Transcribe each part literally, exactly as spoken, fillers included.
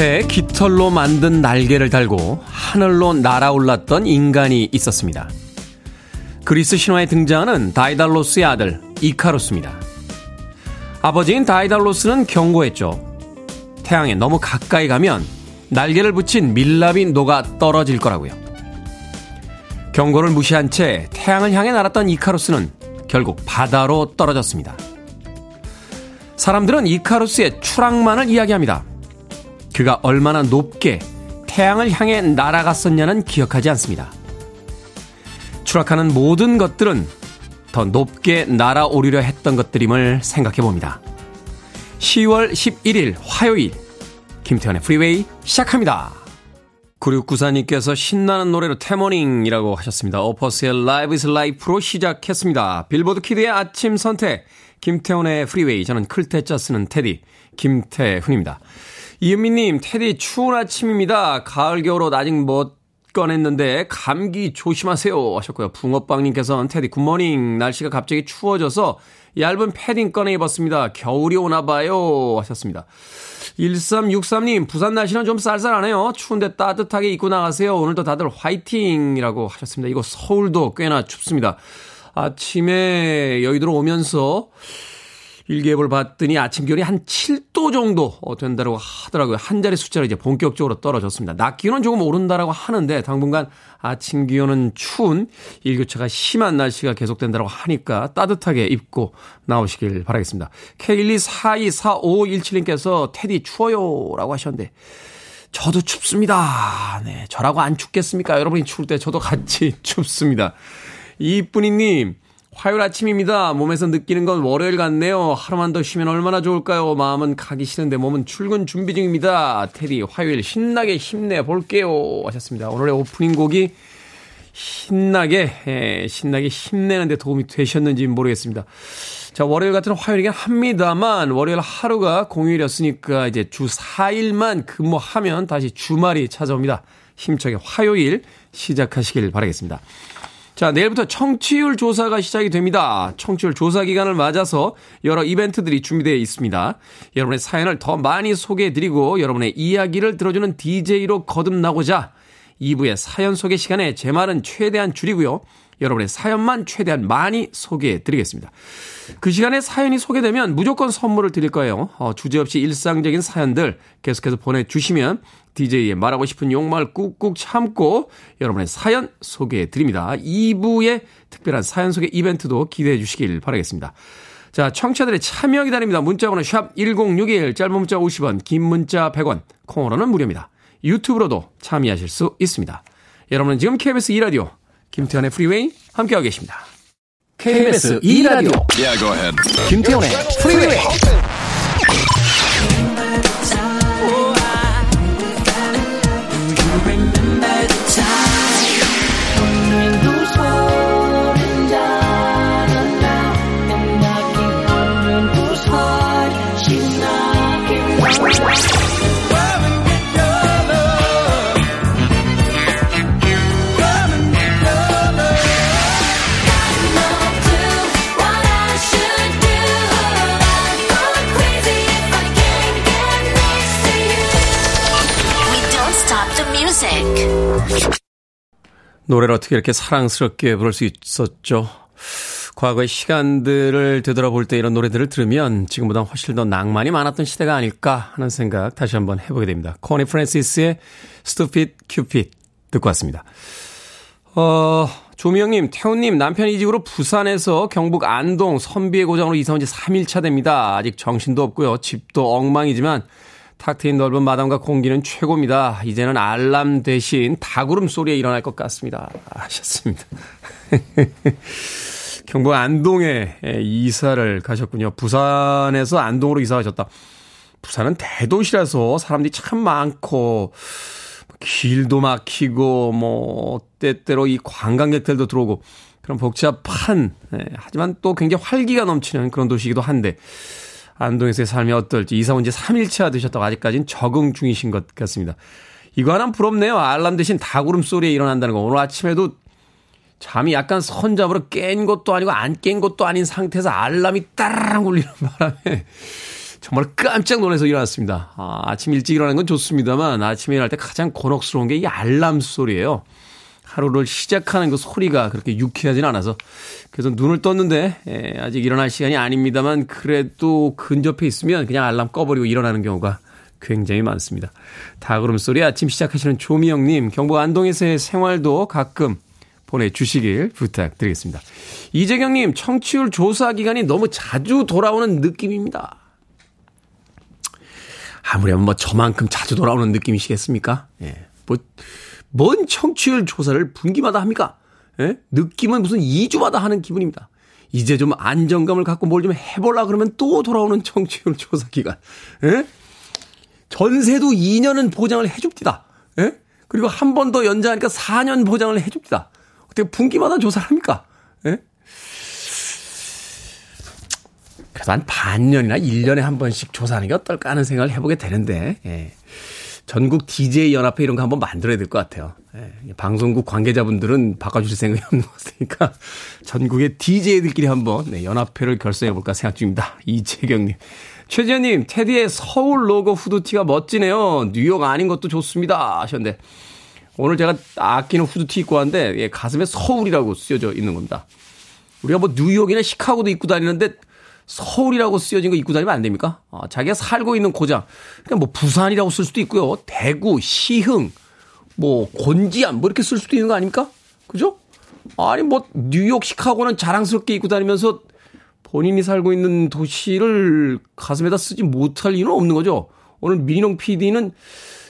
새 깃털로 만든 날개를 달고 하늘로 날아올랐던 인간이 있었습니다. 그리스 신화에 등장하는 다이달로스의 아들 이카루스입니다. 아버지인 다이달로스는 경고했죠. 태양에 너무 가까이 가면 날개를 붙인 밀랍이 녹아 떨어질 거라고요. 경고를 무시한 채 태양을 향해 날았던 이카루스는 결국 바다로 떨어졌습니다. 사람들은 이카루스의 추락만을 이야기합니다. 그가 얼마나 높게 태양을 향해 날아갔었냐는 기억하지 않습니다. 추락하는 모든 것들은 더 높게 날아오르려 했던 것들임을 생각해봅니다. 시월 십일일 화요일 김태현의 프리웨이 시작합니다. 구육구사님께서 신나는 노래로 태모닝이라고 하셨습니다. 어퍼스의 Live is Life로 시작했습니다. 빌보드 키드의 아침 선택 김태훈의 프리웨이, 저는 클테짜 쓰는 테디 김태훈입니다. 이은미님, 테디 추운 아침입니다. 가을 겨울옷 아직 못 꺼냈는데 감기 조심하세요 하셨고요. 붕어빵님께서는 테디 굿모닝, 날씨가 갑자기 추워져서 얇은 패딩 꺼내 입었습니다. 겨울이 오나 봐요 하셨습니다. 일삼육삼님 부산 날씨는 좀 쌀쌀하네요. 추운데 따뜻하게 입고 나가세요. 오늘도 다들 화이팅이라고 하셨습니다. 이거 서울도 꽤나 춥습니다. 아침에 여의도로 오면서 일기예보를 봤더니 아침 기온이 한 칠도 정도 된다고 하더라고요. 한 자리 숫자로 이제 본격적으로 떨어졌습니다. 낮 기온은 조금 오른다라고 하는데 당분간 아침 기온은 추운 일교차가 심한 날씨가 계속된다고 하니까 따뜻하게 입고 나오시길 바라겠습니다. 케이 일이사이사오일칠님께서 테디 추워요라고 하셨는데 저도 춥습니다. 네, 저라고 안 춥겠습니까? 여러분이 추울 때 저도 같이 춥습니다. 이쁜이님, 화요일 아침입니다. 몸에서 느끼는 건 월요일 같네요. 하루만 더 쉬면 얼마나 좋을까요? 마음은 가기 싫은데 몸은 출근 준비 중입니다. 테디 화요일 신나게 힘내볼게요 하셨습니다. 오늘의 오프닝 곡이 신나게 예, 신나게 힘내는 데 도움이 되셨는지 모르겠습니다. 자, 월요일 같은 화요일이긴 합니다만 월요일 하루가 공휴일이었으니까 이제 주 사일만 근무하면 다시 주말이 찾아옵니다. 힘차게 화요일 시작하시길 바라겠습니다. 자, 내일부터 청취율 조사가 시작이 됩니다. 청취율 조사 기간을 맞아서 여러 이벤트들이 준비되어 있습니다. 여러분의 사연을 더 많이 소개해드리고 여러분의 이야기를 들어주는 디제이로 거듭나고자 이 부의 사연 소개 시간에 제 말은 최대한 줄이고요. 여러분의 사연만 최대한 많이 소개해드리겠습니다. 그 시간에 사연이 소개되면 무조건 선물을 드릴 거예요. 어, 주제없이 일상적인 사연들 계속해서 보내주시면 디제이의 말하고 싶은 욕망을 꾹꾹 참고 여러분의 사연 소개해드립니다. 이 부의 특별한 사연 소개 이벤트도 기대해 주시길 바라겠습니다. 자, 청취자들의 참여 기다립니다. 문자번호 샵 일공육일, 짧은 문자 오십 원, 긴 문자 백 원, 콩으로는 무료입니다. 유튜브로도 참여하실 수 있습니다. 여러분은 지금 케이비에스 이 라디오 김태현의 프리웨이 함께하고 계십니다. 케이비에스 이 라디오 yeah, go ahead. 김태현의 프리웨이. 노래를 어떻게 이렇게 사랑스럽게 부를 수 있었죠. 과거의 시간들을 되돌아볼 때 이런 노래들을 들으면 지금보다 훨씬 더 낭만이 많았던 시대가 아닐까 하는 생각 다시 한번 해보게 됩니다. 코니 프랜시스의 Stupid Cupid 듣고 왔습니다. 어, 조미영님, 태훈님, 남편이 이직으로 부산에서 경북 안동 선비의 고장으로 이사 온 지 삼일차 됩니다. 아직 정신도 없고요. 집도 엉망이지만 탁 트인 넓은 마당과 공기는 최고입니다. 이제는 알람 대신 닭울음 소리에 일어날 것 같습니다 하셨습니다. 경북 안동에 이사를 가셨군요. 부산에서 안동으로 이사 가셨다. 부산은 대도시라서 사람들이 참 많고 길도 막히고 뭐 때때로 이 관광객들도 들어오고 그런 복잡한, 하지만 또 굉장히 활기가 넘치는 그런 도시이기도 한데 안동에서의 삶이 어떨지, 이사 온 지 삼일차 되셨다고 아직까지는 적응 중이신 것 같습니다. 이거 하나는 부럽네요. 알람 대신 닭울음 소리에 일어난다는 거. 오늘 아침에도 잠이 약간 선잠으로 깬 것도 아니고 안 깬 것도 아닌 상태에서 알람이 따라랑 울리는 바람에 정말 깜짝 놀라서 일어났습니다. 아, 아침 일찍 일어나는 건 좋습니다만 아침에 일어날 때 가장 곤혹스러운 게 이 알람 소리예요. 하루를 시작하는 그 소리가 그렇게 유쾌하진 않아서 그래서 눈을 떴는데 예, 아직 일어날 시간이 아닙니다만 그래도 근접해 있으면 그냥 알람 꺼버리고 일어나는 경우가 굉장히 많습니다. 다구름소리 아침 시작하시는 조미영님, 경북 안동에서의 생활도 가끔 보내주시길 부탁드리겠습니다. 이재경님, 청취율 조사 기간이 너무 자주 돌아오는 느낌입니다. 아무래도 뭐 저만큼 자주 돌아오는 느낌이시겠습니까? 예, 뭐... 뭔 청취율 조사를 분기마다 합니까? 예? 느낌은 무슨 이 주마다 하는 기분입니다. 이제 좀 안정감을 갖고 뭘 좀 해보려고 그러면 또 돌아오는 청취율 조사 기간. 예? 전세도 이 년은 보장을 해줍디다. 예? 그리고 한 번 더 연장하니까 사 년 보장을 해줍디다. 어떻게 분기마다 조사를 합니까? 예? 그래서 한 반년이나 일 년에 한 번씩 조사하는 게 어떨까 하는 생각을 해보게 되는데, 예. 전국 디제이 연합회 이런 거 한번 만들어야 될 것 같아요. 예, 방송국 관계자분들은 바꿔주실 생각이 없는 것 같으니까 전국의 디제이들끼리 한번 네, 연합회를 결성해볼까 생각 중입니다. 이재경님. 최지현님, 테디의 서울 로고 후드티가 멋지네요. 뉴욕 아닌 것도 좋습니다 하셨는데 오늘 제가 아끼는 후드티 입고 왔는데 예, 가슴에 서울이라고 쓰여져 있는 겁니다. 우리가 뭐 뉴욕이나 시카고도 입고 다니는데 서울이라고 쓰여진 거 입고 다니면 안 됩니까? 아, 자기가 살고 있는 고장. 그러니까 뭐 부산이라고 쓸 수도 있고요. 대구, 시흥, 뭐 곤지암 뭐 이렇게 쓸 수도 있는 거 아닙니까? 그죠? 아니 뭐 뉴욕, 시카고는 자랑스럽게 입고 다니면서 본인이 살고 있는 도시를 가슴에다 쓰지 못할 이유는 없는 거죠. 오늘 민희룡 피디는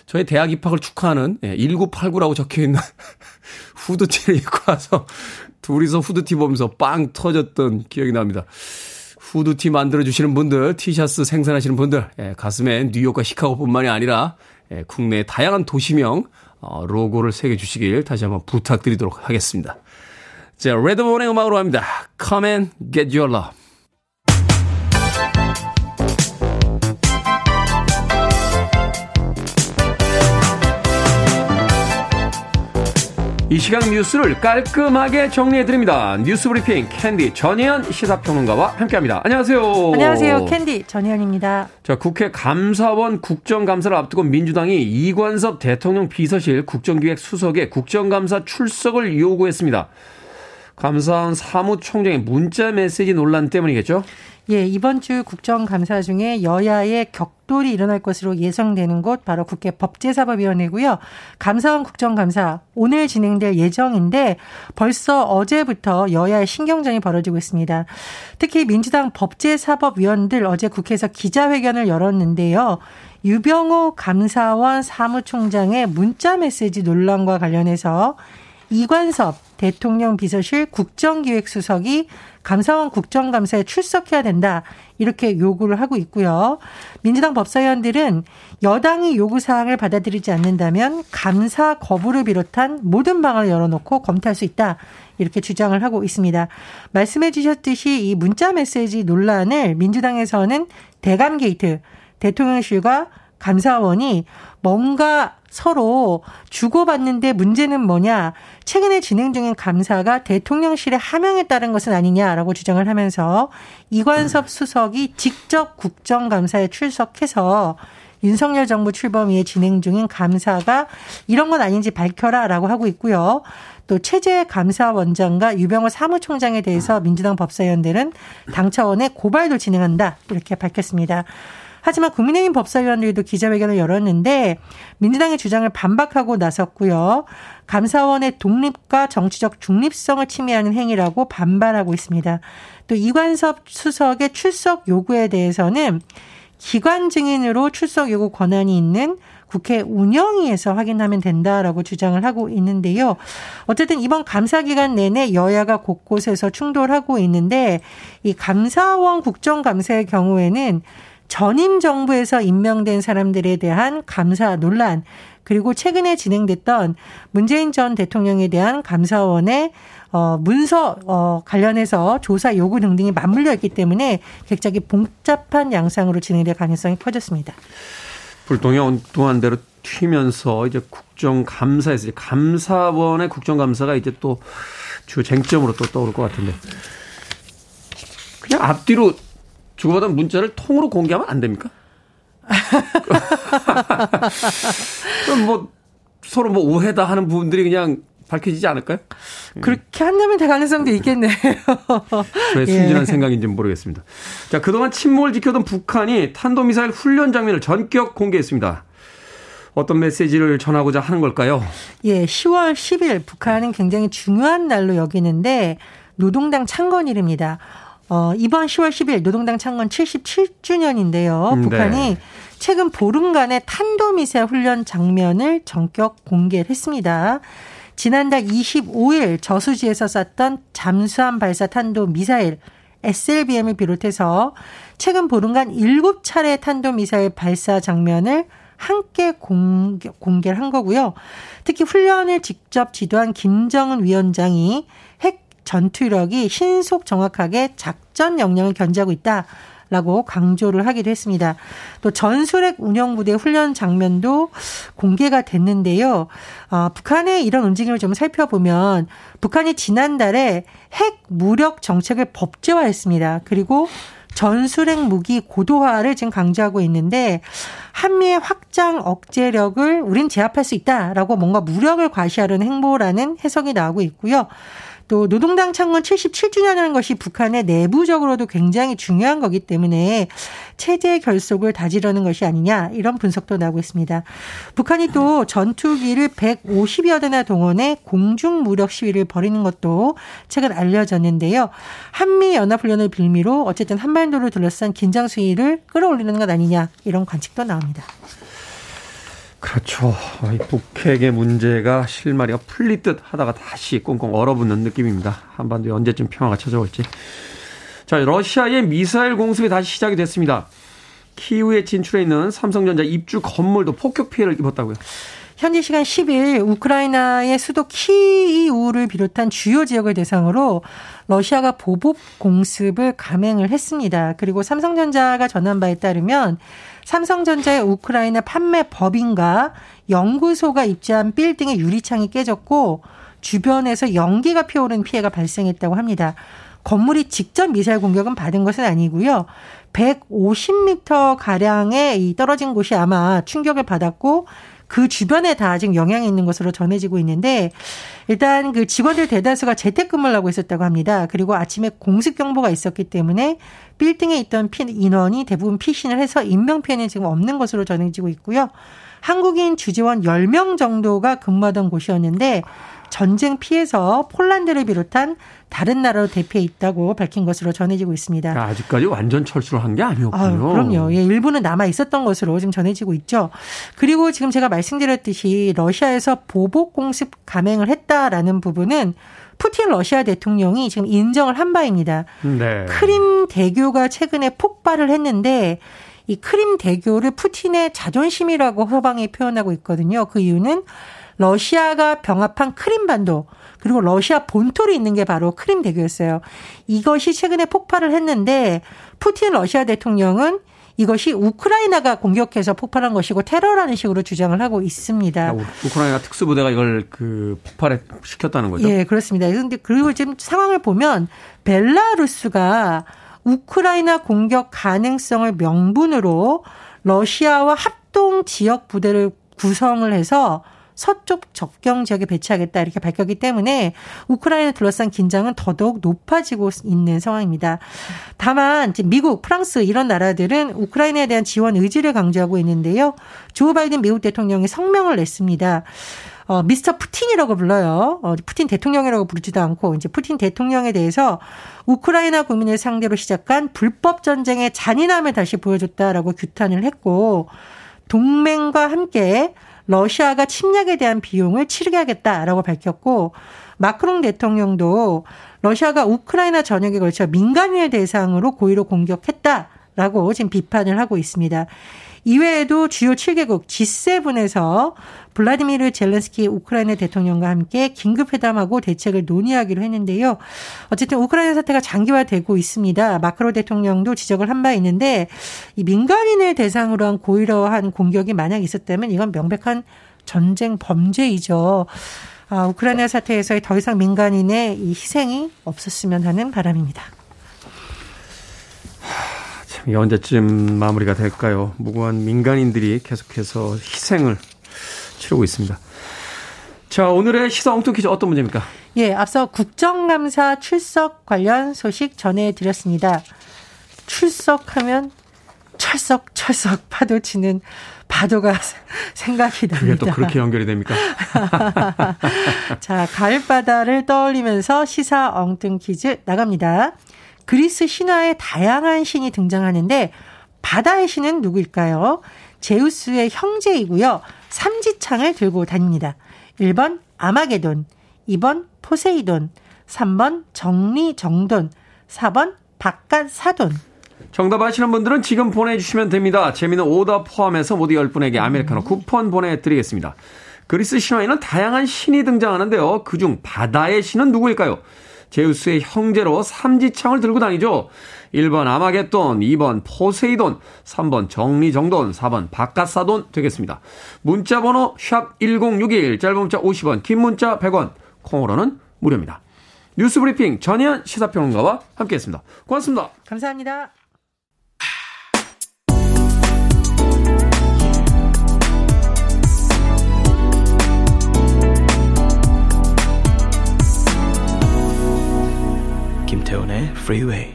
저의 대학 입학을 축하하는 천구백팔십구라고 적혀있는 후드티를 입고 와서 둘이서 후드티 보면서 빵 터졌던 기억이 납니다. 후드티 만들어주시는 분들, 티셔츠 생산하시는 분들, 예, 가슴에 뉴욕과 시카고뿐만이 아니라 예, 국내의 다양한 도시명 어, 로고를 새겨주시길 다시 한번 부탁드리도록 하겠습니다. 자, 레드본의 음악으로 합니다. Come and get your love. 이 시간 뉴스를 깔끔하게 정리해드립니다. 뉴스브리핑 캔디 전혜연 시사평론가와 함께합니다. 안녕하세요. 안녕하세요. 캔디 전혜연입니다. 자, 국회 감사원 국정감사를 앞두고 민주당이 이관섭 대통령 비서실 국정기획수석의 국정감사 출석을 요구했습니다. 감사원 사무총장의 문자메시지 논란 때문이겠죠? 예, 이번 주 국정감사 중에 여야의 격돌이 일어날 것으로 예상되는 곳 바로 국회 법제사법위원회고요. 감사원 국정감사 오늘 진행될 예정인데 벌써 어제부터 여야의 신경전이 벌어지고 있습니다. 특히 민주당 법제사법위원들 어제 국회에서 기자회견을 열었는데요. 유병호 감사원 사무총장의 문자메시지 논란과 관련해서 이관섭 대통령 비서실 국정기획수석이 감사원 국정감사에 출석해야 된다 이렇게 요구를 하고 있고요. 민주당 법사위원들은 여당이 요구사항을 받아들이지 않는다면 감사 거부를 비롯한 모든 방안을 열어놓고 검토할 수 있다 이렇게 주장을 하고 있습니다. 말씀해 주셨듯이 이 문자메시지 논란을 민주당에서는 대감 게이트, 대통령실과 감사원이 뭔가 서로 주고받는데 문제는 뭐냐, 최근에 진행 중인 감사가 대통령실의 하명에 따른 것은 아니냐라고 주장을 하면서 이관섭 수석이 직접 국정감사에 출석해서 윤석열 정부 출범 이에 진행 중인 감사가 이런 건 아닌지 밝혀라라고 하고 있고요. 또 최재 감사원장과 유병호 사무총장에 대해서 민주당 법사위원들은 당 차원의 고발도 진행한다 이렇게 밝혔습니다. 하지만 국민의힘 법사위원들도 기자회견을 열었는데 민주당의 주장을 반박하고 나섰고요. 감사원의 독립과 정치적 중립성을 침해하는 행위라고 반발하고 있습니다. 또 이관섭 수석의 출석 요구에 대해서는 기관 증인으로 출석 요구 권한이 있는 국회 운영위에서 확인하면 된다라고 주장을 하고 있는데요. 어쨌든 이번 감사 기간 내내 여야가 곳곳에서 충돌하고 있는데 이 감사원 국정감사의 경우에는 전임 정부에서 임명된 사람들에 대한 감사 논란 그리고 최근에 진행됐던 문재인 전 대통령에 대한 감사원의 문서 관련해서 조사 요구 등등이 맞물려 있기 때문에 객작이 복잡한 양상으로 진행될 가능성이 커졌습니다. 불똥이 엉뚱한 대로 튀면서 이제 국정감사에서 이제 감사원의 국정감사가 이제 또 주 쟁점으로 또 떠오를 것 같은데 그냥 앞뒤로 주고받은 문자를 통으로 공개하면 안 됩니까? 그럼 뭐 서로 뭐 오해다 하는 부분들이 그냥 밝혀지지 않을까요? 그렇게 한다면 될 가능성도 있겠네요. 왜 순진한 예. 생각인지는 모르겠습니다. 자, 그동안 침묵을 지켜던 북한이 탄도미사일 훈련 장면을 전격 공개했습니다. 어떤 메시지를 전하고자 하는 걸까요? 예, 시월 십일 북한은 굉장히 중요한 날로 여기는데 노동당 창건일입니다. 어, 이번 시월 십일 노동당 창건 칠십칠 주년인데요. 네. 북한이 최근 보름간의 탄도미사일 훈련 장면을 전격 공개를 했습니다. 지난달 이십오일 저수지에서 쐈던 잠수함 발사 탄도 미사일 에스엘비엠을 비롯해서 최근 보름간 일곱 차례 탄도미사일 발사 장면을 함께 공개, 공개를 한 거고요. 특히 훈련을 직접 지도한 김정은 위원장이 핵 전투력이 신속 정확하게 작전 역량을 견지하고 있다라고 강조를 하기도 했습니다. 또 전술핵 운영부대 훈련 장면도 공개가 됐는데요. 아, 북한의 이런 움직임을 좀 살펴보면 북한이 지난달에 핵 무력 정책을 법제화했습니다. 그리고 전술핵 무기 고도화를 지금 강조하고 있는데 한미의 확장 억제력을 우린 제압할 수 있다라고 뭔가 무력을 과시하려는 행보라는 해석이 나오고 있고요. 또 노동당 창건 칠십칠 주년이라는 것이 북한의 내부적으로도 굉장히 중요한 거기 때문에 체제 결속을 다지려는 것이 아니냐 이런 분석도 나오고 있습니다. 북한이 또 전투기를 백오십여 대나 동원해 공중 무력 시위를 벌이는 것도 최근 알려졌는데요. 한미연합훈련을 빌미로 어쨌든 한반도를 둘러싼 긴장 수위를 끌어올리는 것 아니냐 이런 관측도 나옵니다. 그렇죠. 북핵의 문제가 실마리가 풀리듯 하다가 다시 꽁꽁 얼어붙는 느낌입니다. 한반도에 언제쯤 평화가 찾아올지. 자, 러시아의 미사일 공습이 다시 시작이 됐습니다. 키우에 진출해 있는 삼성전자 입주 건물도 폭격 피해를 입었다고요. 현지 시간 십일 우크라이나의 수도 키이우를 비롯한 주요 지역을 대상으로 러시아가 보복 공습을 감행을 했습니다. 그리고 삼성전자가 전한 바에 따르면 삼성전자의 우크라이나 판매 법인과 연구소가 입주한 빌딩의 유리창이 깨졌고 주변에서 연기가 피어오른 피해가 발생했다고 합니다. 건물이 직접 미사일 공격은 받은 것은 아니고요. 백오십 미터가량의 떨어진 곳이 아마 충격을 받았고 그 주변에 다 지금 영향이 있는 것으로 전해지고 있는데 일단 그 직원들 대다수가 재택근무를 하고 있었다고 합니다. 그리고 아침에 공습 경보가 있었기 때문에 빌딩에 있던 인원이 대부분 피신을 해서 인명피해는 지금 없는 것으로 전해지고 있고요. 한국인 주재원 열 명 정도가 근무하던 곳이었는데 전쟁 피해서 폴란드를 비롯한 다른 나라로 대피해 있다고 밝힌 것으로 전해지고 있습니다. 아, 아직까지 완전 철수를 한 게 아니었군요. 아유, 그럼요. 예, 일부는 남아 있었던 것으로 지금 전해지고 있죠. 그리고 지금 제가 말씀드렸듯이 러시아에서 보복 공습 감행을 했다라는 부분은 푸틴 러시아 대통령이 지금 인정을 한 바입니다. 네. 크림 대교가 최근에 폭발을 했는데 이 크림 대교를 푸틴의 자존심이라고 서방이 표현하고 있거든요. 그 이유는 러시아가 병합한 크림반도 그리고 러시아 본토로 있는 게 바로 크림대교였어요. 이것이 최근에 폭발을 했는데 푸틴 러시아 대통령은 이것이 우크라이나가 공격해서 폭발한 것이고 테러라는 식으로 주장을 하고 있습니다. 우크라이나 특수부대가 이걸 그 폭발시켰다는 거죠? 예, 그렇습니다. 그런데 그리고 지금 상황을 보면 벨라루스가 우크라이나 공격 가능성을 명분으로 러시아와 합동 지역 부대를 구성을 해서 서쪽 접경 지역에 배치하겠다 이렇게 밝혔기 때문에 우크라이나 둘러싼 긴장은 더더욱 높아지고 있는 상황입니다. 다만 지금 미국, 프랑스 이런 나라들은 우크라이나에 대한 지원 의지를 강조하고 있는데요. 조 바이든 미국 대통령이 성명을 냈습니다. 어, 미스터 푸틴이라고 불러요. 어, 푸틴 대통령이라고 부르지도 않고 이제 푸틴 대통령에 대해서 우크라이나 국민을 상대로 시작한 불법 전쟁의 잔인함을 다시 보여줬다라고 규탄을 했고 동맹과 함께 러시아가 침략에 대한 비용을 치르게 하겠다라고 밝혔고 마크롱 대통령도 러시아가 우크라이나 전역에 걸쳐 민간인을 대상으로 고의로 공격했다라고 지금 비판을 하고 있습니다. 이외에도 주요 칠 개국 지 세븐에서 블라디미르 젤렌스키 우크라이나 대통령과 함께 긴급회담하고 대책을 논의하기로 했는데요. 어쨌든 우크라이나 사태가 장기화되고 있습니다. 마크로 대통령도 지적을 한 바 있는데 이 민간인을 대상으로 한 고의로 한 공격이 만약 있었다면 이건 명백한 전쟁 범죄이죠. 아, 우크라이나 사태에서 더 이상 민간인의 이 희생이 없었으면 하는 바람입니다. 참 언제쯤 마무리가 될까요? 무고한 민간인들이 계속해서 희생을 치르고 있습니다. 자, 오늘의 시사 엉뚱 퀴즈 어떤 문제입니까? 예, 앞서 국정감사 출석 관련 소식 전해드렸습니다. 출석하면 철석 철석 파도 치는 파도가 생각이 납니다. 그게 또 그렇게 연결이 됩니까? 자, 가을바다를 떠올리면서 시사 엉뚱 퀴즈 나갑니다. 그리스 신화에 다양한 신이 등장하는데 바다의 신은 누구일까요? 제우스의 형제이고요. 삼지창을 들고 다닙니다. 일 번 아마게돈, 이 번 포세이돈, 삼 번 정리정돈, 사 번 박갓사돈. 정답 아시는 분들은 지금 보내주시면 됩니다. 재미있는 오답 포함해서 모두 열 분에게 아메리카노 쿠폰 보내드리겠습니다. 그리스 신화에는 다양한 신이 등장하는데요. 그중 바다의 신은 누구일까요? 제우스의 형제로 삼지창을 들고 다니죠. 일 번 아마겟돈, 이 번 포세이돈, 삼 번 정리정돈, 사 번 박갓사돈 되겠습니다. 문자번호 샵 일공육일, 짧은 문자 오십 원, 긴 문자 백 원, 콩으로는 무료입니다. 뉴스브리핑 전혜연 시사평론가와 함께했습니다. 고맙습니다. 감사합니다. 김태훈의 프리웨이,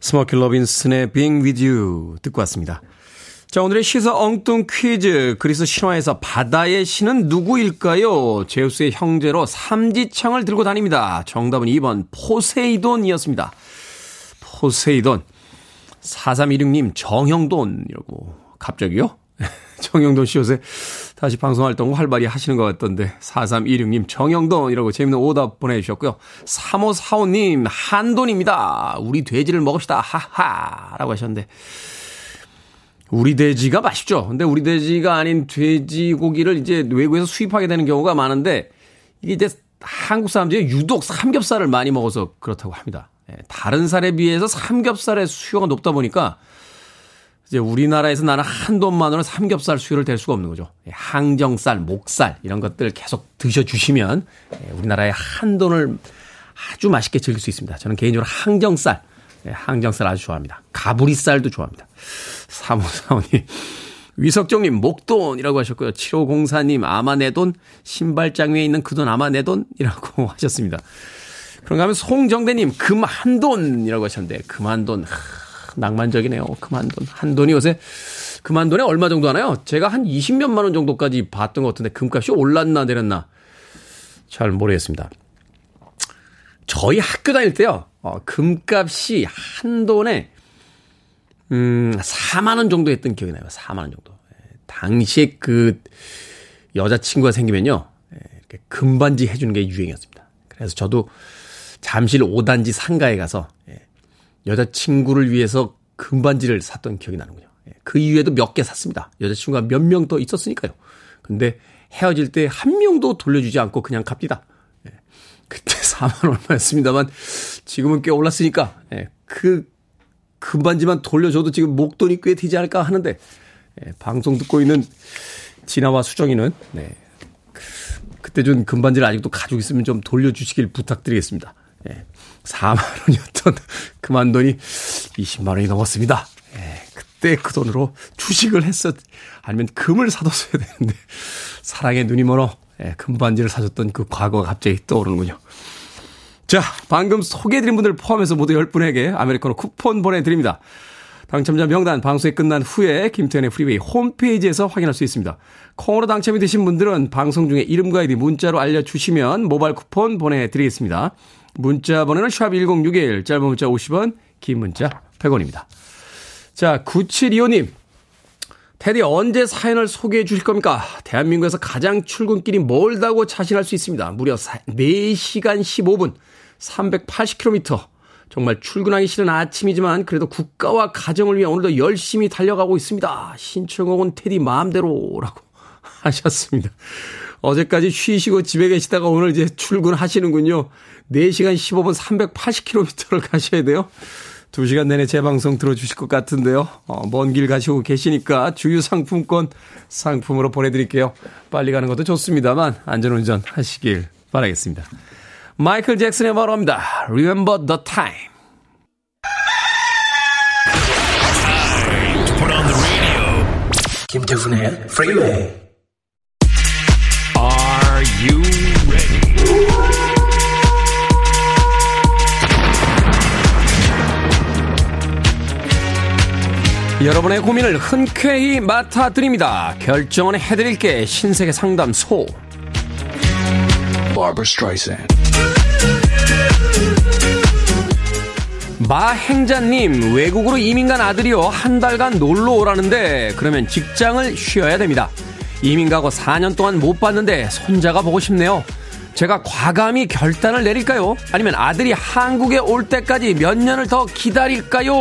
스모키 로빈슨의 Being With You 듣고 왔습니다. 자, 오늘의 시사 엉뚱 퀴즈. 그리스 신화에서 바다의 신은 누구일까요? 제우스의 형제로 삼지창을 들고 다닙니다. 정답은 이 번 포세이돈이었습니다. 포세이돈. 사삼이육 님 정형돈이라고. 갑자기요? 정형돈 씨 요새 다시 방송활동 활발히 하시는 것 같던데. 사삼이육 님 정형돈이라고 재밌는 오답 보내주셨고요. 삼오사오 님 한돈입니다. 우리 돼지를 먹읍시다. 하하 라고 하셨는데, 우리 돼지가 맛있죠. 근데 우리 돼지가 아닌 돼지고기를 이제 외국에서 수입하게 되는 경우가 많은데, 이게 이제 한국 사람들이 유독 삼겹살을 많이 먹어서 그렇다고 합니다. 다른 살에 비해서 삼겹살의 수요가 높다 보니까 이제 우리나라에서 나는 한 돈만으로는 삼겹살 수요를 댈 수가 없는 거죠. 항정살, 목살 이런 것들 계속 드셔주시면 우리나라의 한 돈을 아주 맛있게 즐길 수 있습니다. 저는 개인적으로 항정살, 항정살 아주 좋아합니다. 가브리살도 좋아합니다. 삼오사오 님, 위석정님 목돈이라고 하셨고요. 칠오공사 님 아마 내 돈, 신발장 위에 있는 그 돈 아마 내 돈이라고 하셨습니다. 그런가 하면 송정대님 금 한 돈이라고 하셨는데, 금 한 돈. 낭만적이네요. 금한돈. 한돈이 요새 금한돈에 얼마 정도 하나요? 제가 한 이십몇만 원 정도까지 봤던 것 같은데 금값이 올랐나 내렸나 잘 모르겠습니다. 저희 학교 다닐 때요. 어, 금값이 한돈에 음, 사만 원 정도 했던 기억이 나요. 사만 원 정도. 당시에 그 여자친구가 생기면요. 이렇게 금반지 해주는 게 유행이었습니다. 그래서 저도 잠실 오단지 상가에 가서 여자친구를 위해서 금반지를 샀던 기억이 나는군요. 그 이후에도 몇 개 샀습니다. 여자친구가 몇 명 더 있었으니까요. 근데 헤어질 때 한 명도 돌려주지 않고 그냥 갑니다. 그때 사만 얼마였습니다만 지금은 꽤 올랐으니까 그 금반지만 돌려줘도 지금 목돈이 꽤 되지 않을까 하는데, 방송 듣고 있는 진아와 수정이는 그때 준 금반지를 아직도 가지고 있으면 좀 돌려주시길 부탁드리겠습니다. 예, 사만 원이었던 그만돈이 이십만 원이 넘었습니다. 예, 그때 그 돈으로 주식을 했었, 아니면 금을 사뒀어야 되는데, 사랑의 눈이 멀어, 예, 금반지를 사줬던 그 과거가 갑자기 떠오르는군요. 자, 방금 소개해드린 분들 포함해서 모두 열 분에게 아메리카노 쿠폰 보내드립니다. 당첨자 명단 방송이 끝난 후에 김태현의 프리웨이 홈페이지에서 확인할 수 있습니다. 콩으로 당첨이 되신 분들은 방송 중에 이름과 아이디 문자로 알려주시면 모바일 쿠폰 보내드리겠습니다. 문자 번호는 샵 일공육일, 짧은 문자 오십 원, 긴 문자 백 원입니다. 자, 구칠이오 님. 테디 언제 사연을 소개해 주실 겁니까? 대한민국에서 가장 출근길이 멀다고 자신할 수 있습니다. 무려 네 시간 십오 분, 삼백팔십 킬로미터. 정말 출근하기 싫은 아침이지만 그래도 국가와 가정을 위해 오늘도 열심히 달려가고 있습니다. 신청곡은 테디 마음대로라고 하셨습니다. 어제까지 쉬시고 집에 계시다가 오늘 이제 출근하시는군요. 네 시간 십오 분 삼백팔십 킬로미터를 가셔야 돼요. 두 시간 내내 재방송 들어주실 것 같은데요. 어, 먼 길 가시고 계시니까 주유상품권 상품으로 보내드릴게요. 빨리 가는 것도 좋습니다만 안전운전 하시길 바라겠습니다. 마이클 잭슨의 바로입니다. Remember the time. 김태훈의 프리웨이. Are you ready? 여러분의 고민을 흔쾌히 맡아드립니다. 결정은 해드릴게. 신세계 상담소. 바버 스트라이샌. 마행자님, 외국으로 이민간 아들이요 한 달간 놀러오라는데 그러면 직장을 쉬어야 됩니다. 이민가고 사 년 동안 못 봤는데 손자가 보고 싶네요. 제가 과감히 결단을 내릴까요? 아니면 아들이 한국에 올 때까지 몇 년을 더 기다릴까요?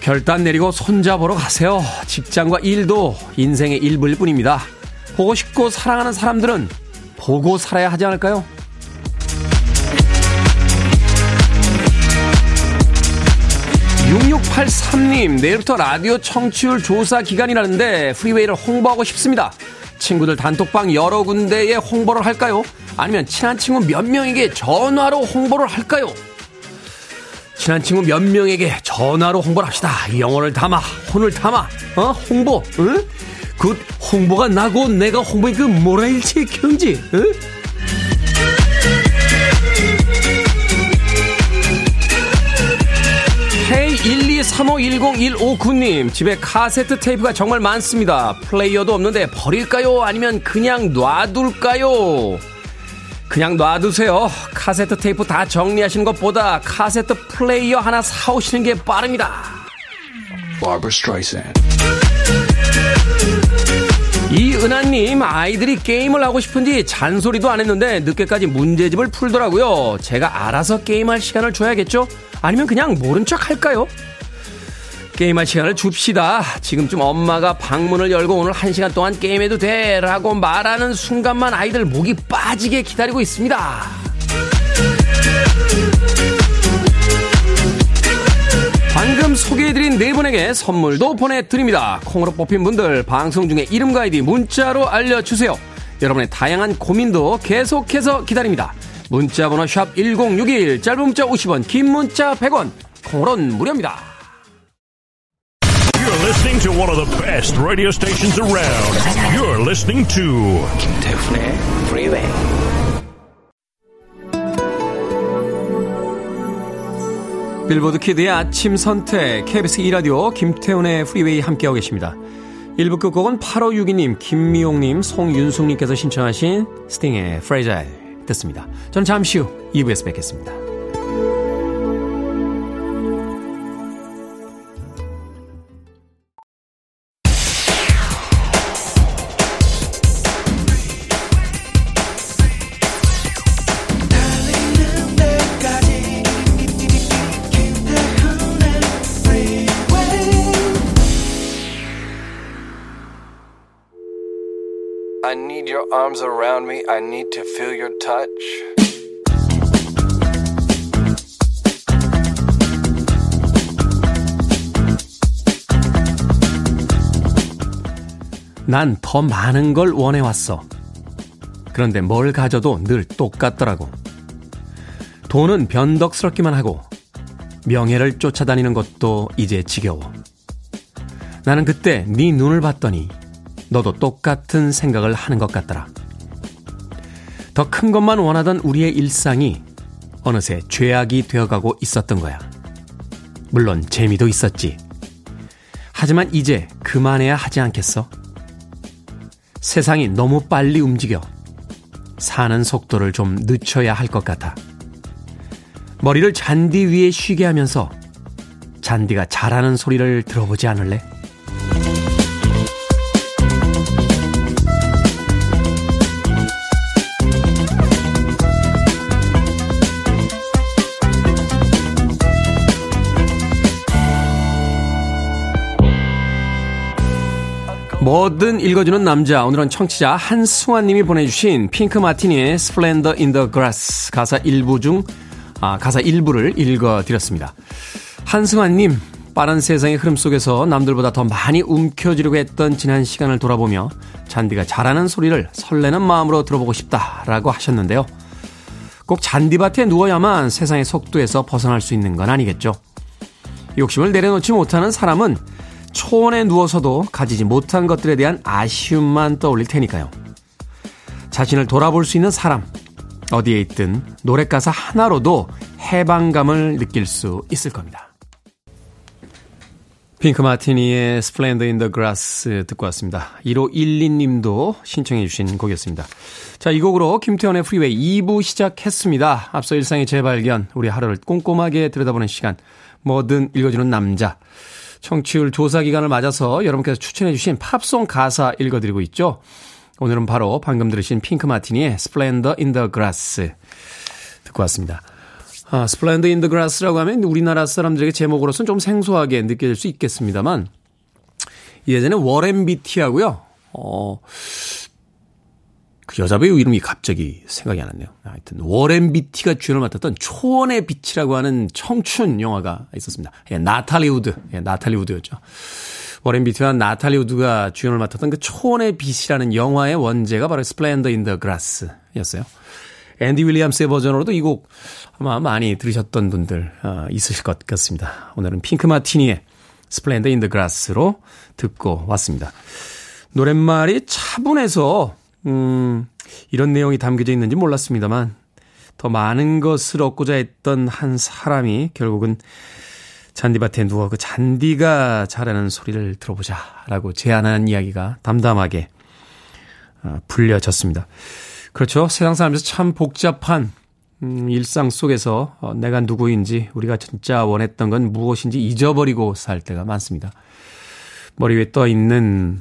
결단 내리고 손자 보러 가세요. 직장과 일도 인생의 일부일 뿐입니다. 보고 싶고 사랑하는 사람들은 보고 살아야 하지 않을까요? 육육팔삼 님, 내일부터 라디오 청취율 조사 기간이라는데 프리웨이를 홍보하고 싶습니다. 친구들 단톡방 여러 군데에 홍보를 할까요? 아니면 친한 친구 몇 명에게 전화로 홍보를 할까요? 친한 친구 몇 명에게 전화로 홍보를 합시다. 영혼을 담아, 혼을 담아, 어? 홍보, 응? 굿, 홍보가 나고 내가 홍보인 그 뭐라 일지, 경지, 응? 케이 일이삼오일공일오구 님, 집에 카세트 테이프가 정말 많습니다. 플레이어도 없는데 버릴까요? 아니면 그냥 놔둘까요? 그냥 놔두세요. 카세트 테이프 다 정리하시는 것보다 카세트 플레이어 하나 사오시는 게 빠릅니다. 이은하님, 아이들이 게임을 하고 싶은지 잔소리도 안 했는데 늦게까지 문제집을 풀더라고요. 제가 알아서 게임할 시간을 줘야겠죠? 아니면 그냥 모른 척 할까요? 게임할 시간을 줍시다. 지금쯤 엄마가 방문을 열고 오늘 한 시간 동안 게임해도 돼 라고 말하는 순간만 아이들 목이 빠지게 기다리고 있습니다. 방금 소개해드린 네 분에게 선물도 보내드립니다. 콩으로 뽑힌 분들 방송 중에 이름과 아이디 문자로 알려주세요. 여러분의 다양한 고민도 계속해서 기다립니다. 문자번호 샵 일공육일, 짧은 문자 오십 원, 긴 문자 백 원, 콩으로는 무료입니다. Listening to one of the best radio stations around. You're listening to 김태훈의 Freeway. 빌보드 키드의 아침 선택 케이비에스 이 라디오 김태훈의 Freeway 함께하고 계십니다. 일부 끝곡은 팔오육이 님, 김미용님, 송윤숙님께서 신청하신 스팅의 Fragile 듣습니다. 저는 잠시 후 이 부에서 뵙겠습니다. I need your arms around me. I need to feel your touch. 난 더 많은 걸 원해왔어. 그런데 뭘 가져도 늘 똑같더라고. 돈은 변덕스럽기만 하고 명예를 쫓아다니는 것도 이제 지겨워. 나는 그때 네 눈을 봤더니 너도 똑같은 생각을 하는 것 같더라. 더 큰 것만 원하던 우리의 일상이 어느새 죄악이 되어가고 있었던 거야. 물론 재미도 있었지. 하지만 이제 그만해야 하지 않겠어? 세상이 너무 빨리 움직여 사는 속도를 좀 늦춰야 할 것 같아. 머리를 잔디 위에 쉬게 하면서 잔디가 자라는 소리를 들어보지 않을래? 뭐든 읽어주는 남자, 오늘은 청취자 한승환님이 보내주신 핑크 마티니의 Splendor in the Grass 가사 일부 중 아, 가사 일부를 읽어드렸습니다. 한승환님, 빠른 세상의 흐름 속에서 남들보다 더 많이 움켜쥐려고 했던 지난 시간을 돌아보며 잔디가 자라는 소리를 설레는 마음으로 들어보고 싶다라고 하셨는데요. 꼭 잔디밭에 누워야만 세상의 속도에서 벗어날 수 있는 건 아니겠죠. 욕심을 내려놓지 못하는 사람은 초원에 누워서도 가지지 못한 것들에 대한 아쉬움만 떠올릴 테니까요. 자신을 돌아볼 수 있는 사람, 어디에 있든 노랫가사 하나로도 해방감을 느낄 수 있을 겁니다. 핑크 마티니의 Splendor in the Grass 듣고 왔습니다. 일오일이 님도 신청해 주신 곡이었습니다. 자, 이 곡으로 김태현의 프리웨이 이 부 시작했습니다. 앞서 일상의 재발견, 우리 하루를 꼼꼼하게 들여다보는 시간, 뭐든 읽어주는 남자. 청취율 조사 기간을 맞아서 여러분께서 추천해 주신 팝송 가사 읽어드리고 있죠. 오늘은 바로 방금 들으신 핑크 마티니의 Splendor in the Grass 듣고 왔습니다. 아, Splendor in the Grass라고 하면 우리나라 사람들에게 제목으로서는 좀 생소하게 느껴질 수 있겠습니다만, 예전에 워렌 비티하고요. 어, 그 여자 배우 이름이 갑자기 생각이 안 났네요. 하여튼 워렌 비티가 주연을 맡았던 초원의 빛이라고 하는 청춘 영화가 있었습니다. 예, 나탈리우드, 예, 나탈리우드였죠. 워렌 비티와 나탈리우드가 주연을 맡았던 그 초원의 빛이라는 영화의 원제가 바로 Splendor in the Grass였어요. 앤디 윌리엄스의 버전으로도 이 곡 아마 많이 들으셨던 분들 있으실 것 같습니다. 오늘은 핑크 마티니의 Splendor in the Grass로 듣고 왔습니다. 노랫말이 차분해서 음, 이런 내용이 담겨져 있는지 몰랐습니다만, 더 많은 것을 얻고자 했던 한 사람이 결국은 잔디밭에 누워 그 잔디가 자라는 소리를 들어보자라고 제안하는 이야기가 담담하게 불려졌습니다. 그렇죠. 세상 살면서 참 복잡한 음, 일상 속에서 어, 내가 누구인지, 우리가 진짜 원했던 건 무엇인지 잊어버리고 살 때가 많습니다. 머리 위에 떠있는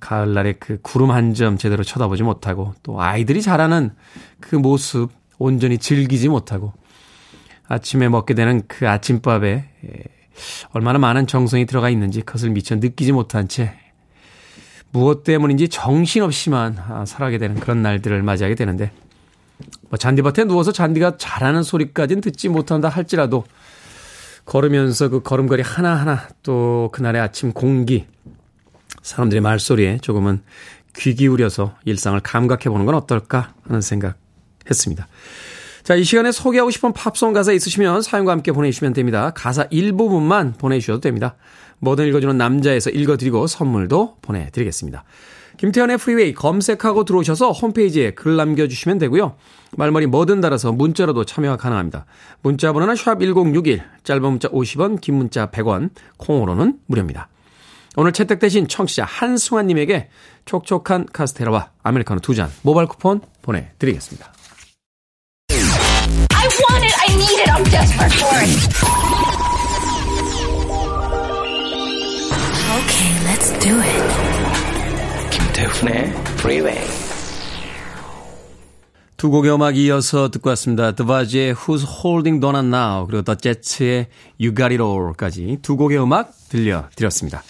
가을날의 그 구름 한 점 제대로 쳐다보지 못하고, 또 아이들이 자라는 그 모습 온전히 즐기지 못하고, 아침에 먹게 되는 그 아침밥에 예, 얼마나 많은 정성이 들어가 있는지 그것을 미처 느끼지 못한 채 무엇 때문인지 정신없이만 살아가게 되는 그런 날들을 맞이하게 되는데, 뭐 잔디밭에 누워서 잔디가 자라는 소리까지는 듣지 못한다 할지라도, 걸으면서 그 걸음걸이 하나하나, 또 그날의 아침 공기, 사람들의 말소리에 조금은 귀 기울여서 일상을 감각해보는 건 어떨까 하는 생각 했습니다. 자, 이 시간에 소개하고 싶은 팝송 가사 있으시면 사연과 함께 보내주시면 됩니다. 가사 일부분만 보내주셔도 됩니다. 뭐든 읽어주는 남자에서 읽어드리고 선물도 보내드리겠습니다. 김태현의 프리웨이 검색하고 들어오셔서 홈페이지에 글 남겨주시면 되고요. 말머리 뭐든 달아서 문자로도 참여가 가능합니다. 문자 번호는 샵 일공육일, 짧은 문자 오십 원, 긴 문자 백 원, 콩으로는 무료입니다. 오늘 채택되신 청취자 한승환님에게 촉촉한 카스테라와 아메리카노 두 잔 모바일 쿠폰 보내드리겠습니다. I want it, I need it, I'm desperate for it. Okay, let's do it. 김태훈의 Freeway. 두 곡의 음악 이어서 듣고 왔습니다. 드바지의 Who's Holding Donut Now, 그리고 더 제츠의 You Got It All까지 두 곡의 음악 들려드렸습니다.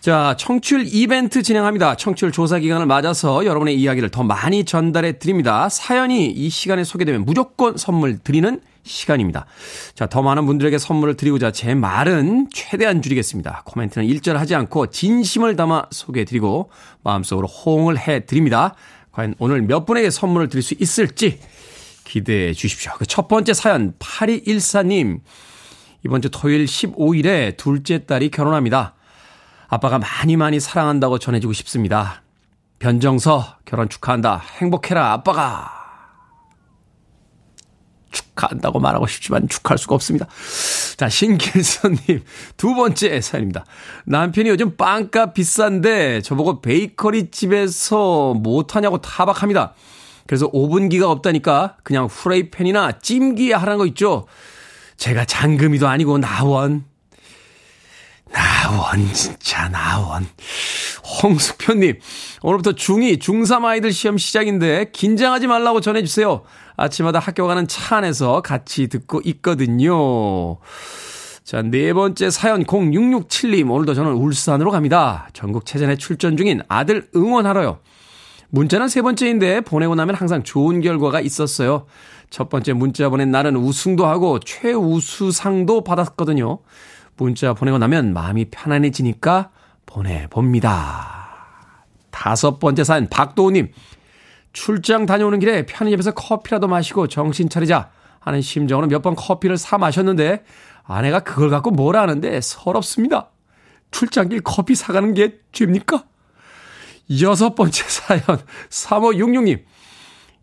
자, 청취율 이벤트 진행합니다. 청취율 조사 기간을 맞아서 여러분의 이야기를 더 많이 전달해 드립니다. 사연이 이 시간에 소개되면 무조건 선물 드리는 시간입니다. 자, 더 많은 분들에게 선물을 드리고자 제 말은 최대한 줄이겠습니다. 코멘트는 일절하지 않고 진심을 담아 소개해 드리고 마음속으로 호응을 해 드립니다. 과연 오늘 몇 분에게 선물을 드릴 수 있을지 기대해 주십시오. 그 첫 번째 사연, 팔이일사 님. 이번 주 토요일 십오일에 둘째 딸이 결혼합니다. 아빠가 많이 많이 사랑한다고 전해주고 싶습니다. 변정서, 결혼 축하한다. 행복해라, 아빠가. 축하한다고 말하고 싶지만 축하할 수가 없습니다. 자, 신길선님, 두 번째 사연입니다. 남편이 요즘 빵값 비싼데 저보고 베이커리 집에서 못하냐고 타박합니다. 그래서 오븐기가 없다니까 그냥 후라이팬이나 찜기에 하라는 거 있죠. 제가 장금이도 아니고 나원. 나원, 진짜 나원. 홍수표님, 오늘부터 중이, 중삼 아이들 시험 시작인데 긴장하지 말라고 전해주세요. 아침마다 학교 가는 차 안에서 같이 듣고 있거든요. 자, 네 번째 사연, 공육육칠 님. 오늘도 저는 울산으로 갑니다. 전국체전에 출전 중인 아들 응원하러요. 문자는 세 번째인데 보내고 나면 항상 좋은 결과가 있었어요. 첫 번째 문자 보낸 날은 우승도 하고 최우수상도 받았거든요. 문자 보내고 나면 마음이 편안해지니까 보내봅니다. 다섯 번째 사연, 박도우님. 출장 다녀오는 길에 편의점에서 커피라도 마시고 정신 차리자 하는 심정으로 몇 번 커피를 사 마셨는데 아내가 그걸 갖고 뭐라 하는데 서럽습니다. 출장길 커피 사가는 게 죄입니까? 여섯 번째 사연 삼오육육님.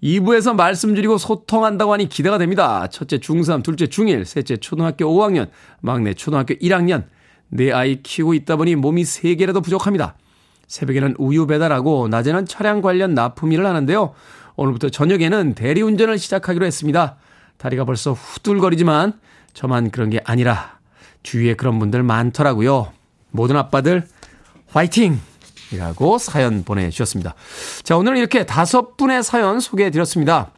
이 부에서 말씀드리고 소통한다고 하니 기대가 됩니다. 첫째 중삼, 둘째 중일, 셋째 초등학교 오학년, 막내 초등학교 일학년. 내 아이 키우고 있다 보니 몸이 세 개라도 부족합니다. 새벽에는 우유 배달하고 낮에는 차량 관련 납품 일을 하는데요. 오늘부터 저녁에는 대리운전을 시작하기로 했습니다. 다리가 벌써 후들거리지만 저만 그런 게 아니라 주위에 그런 분들 많더라고요. 모든 아빠들 화이팅! 이라고 사연 보내주셨습니다. 자, 오늘은 이렇게 다섯 분의 사연 소개해드렸습니다.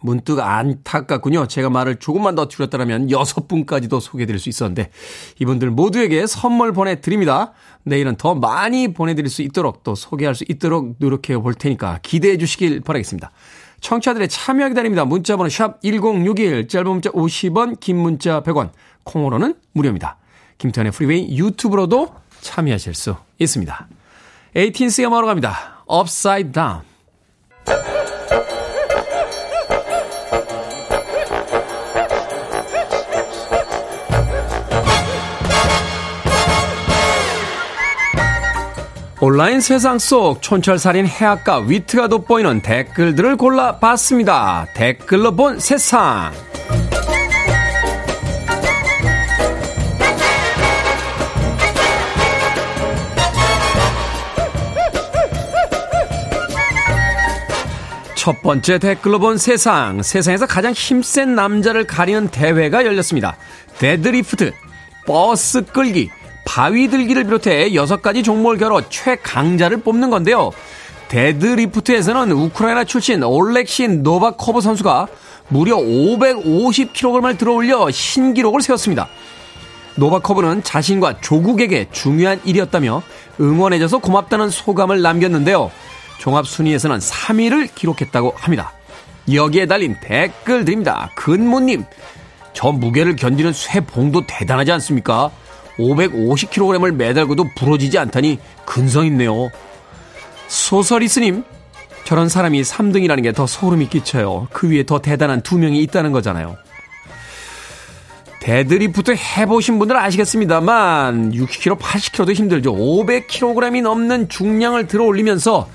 문득 안타깝군요. 제가 말을 조금만 더 줄였다면 여섯 분까지도 소개해드릴 수 있었는데 이분들 모두에게 선물 보내드립니다. 내일은 더 많이 보내드릴 수 있도록 또 소개할 수 있도록 노력해 볼 테니까 기대해 주시길 바라겠습니다. 청취자들의 참여 기다립니다. 문자번호 샵 일공육일, 짧은 문자 오십 원, 긴 문자 백 원, 콩으로는 무료입니다. 김태현의 프리웨이 유튜브로도 참여하실 수 있습니다. 에이틴스가 마으로 갑니다. Upside Down. 온라인 세상 속 촌철살인 해학과 위트가 돋보이는 댓글들을 골라봤습니다. 댓글로 본 세상. 첫 번째 댓글로 본 세상. 세상에서 가장 힘센 남자를 가리는 대회가 열렸습니다. 데드리프트, 버스 끌기, 바위 들기를 비롯해 여섯 가지 종목을 겨뤄 최강자를 뽑는 건데요. 데드리프트에서는 우크라이나 출신 올렉신 노바커브 선수가 무려 오백오십 킬로그램을 들어올려 신기록을 세웠습니다. 노바커브는 자신과 조국에게 중요한 일이었다며 응원해줘서 고맙다는 소감을 남겼는데요. 종합순위에서는 삼위를 기록했다고 합니다. 여기에 달린 댓글들입니다. 근무님, 저 무게를 견디는 쇠봉도 대단하지 않습니까? 오백오십 킬로그램을 매달고도 부러지지 않다니 근성 있네요. 소설이스님, 저런 사람이 삼등이라는 게 더 소름이 끼쳐요. 그 위에 더 대단한 두 명이 있다는 거잖아요. 데드리프트 해보신 분들은 아시겠습니다만 육십 킬로그램, 팔십 킬로그램도 힘들죠. 오백 킬로그램이 넘는 중량을 들어올리면서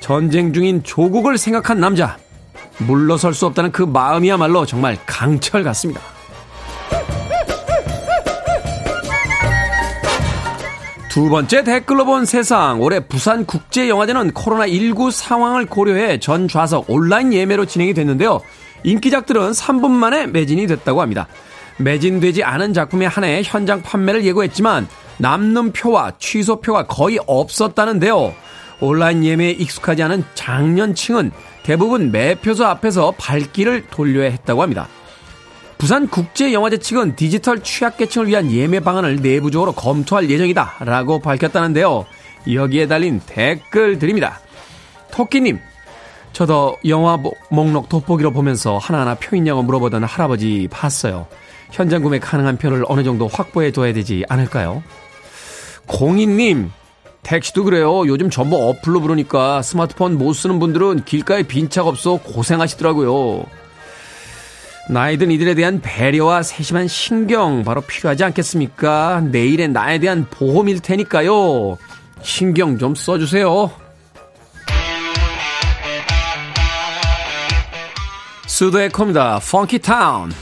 전쟁 중인 조국을 생각한 남자, 물러설 수 없다는 그 마음이야말로 정말 강철 같습니다. 두 번째 댓글로 본 세상. 올해 부산국제영화제는 코로나십구 상황을 고려해 전좌석 온라인 예매로 진행이 됐는데요. 인기작들은 삼 분 만에 매진이 됐다고 합니다. 매진되지 않은 작품에 한해 현장 판매를 예고했지만 남는 표와 취소표가 거의 없었다는데요. 온라인 예매에 익숙하지 않은 장년층은 대부분 매표소 앞에서 발길을 돌려야 했다고 합니다. 부산국제영화제 측은 디지털 취약계층을 위한 예매 방안을 내부적으로 검토할 예정이다 라고 밝혔다는데요. 여기에 달린 댓글 드립니다. 토끼님, 저도 영화 목록 돋보기로 보면서 하나하나 표 있냐고 물어보던 할아버지 봤어요. 현장 구매 가능한 표를 어느 정도 확보해둬야 되지 않을까요? 공인님, 택시도 그래요. 요즘 전부 어플로 부르니까 스마트폰 못 쓰는 분들은 길가에 빈차가 없어 고생하시더라고요. 나이든 이들에 대한 배려와 세심한 신경 바로 필요하지 않겠습니까? 내일의 나에 대한 보험일 테니까요. 신경 좀 써주세요. 수도에코입니다. 펑키타운.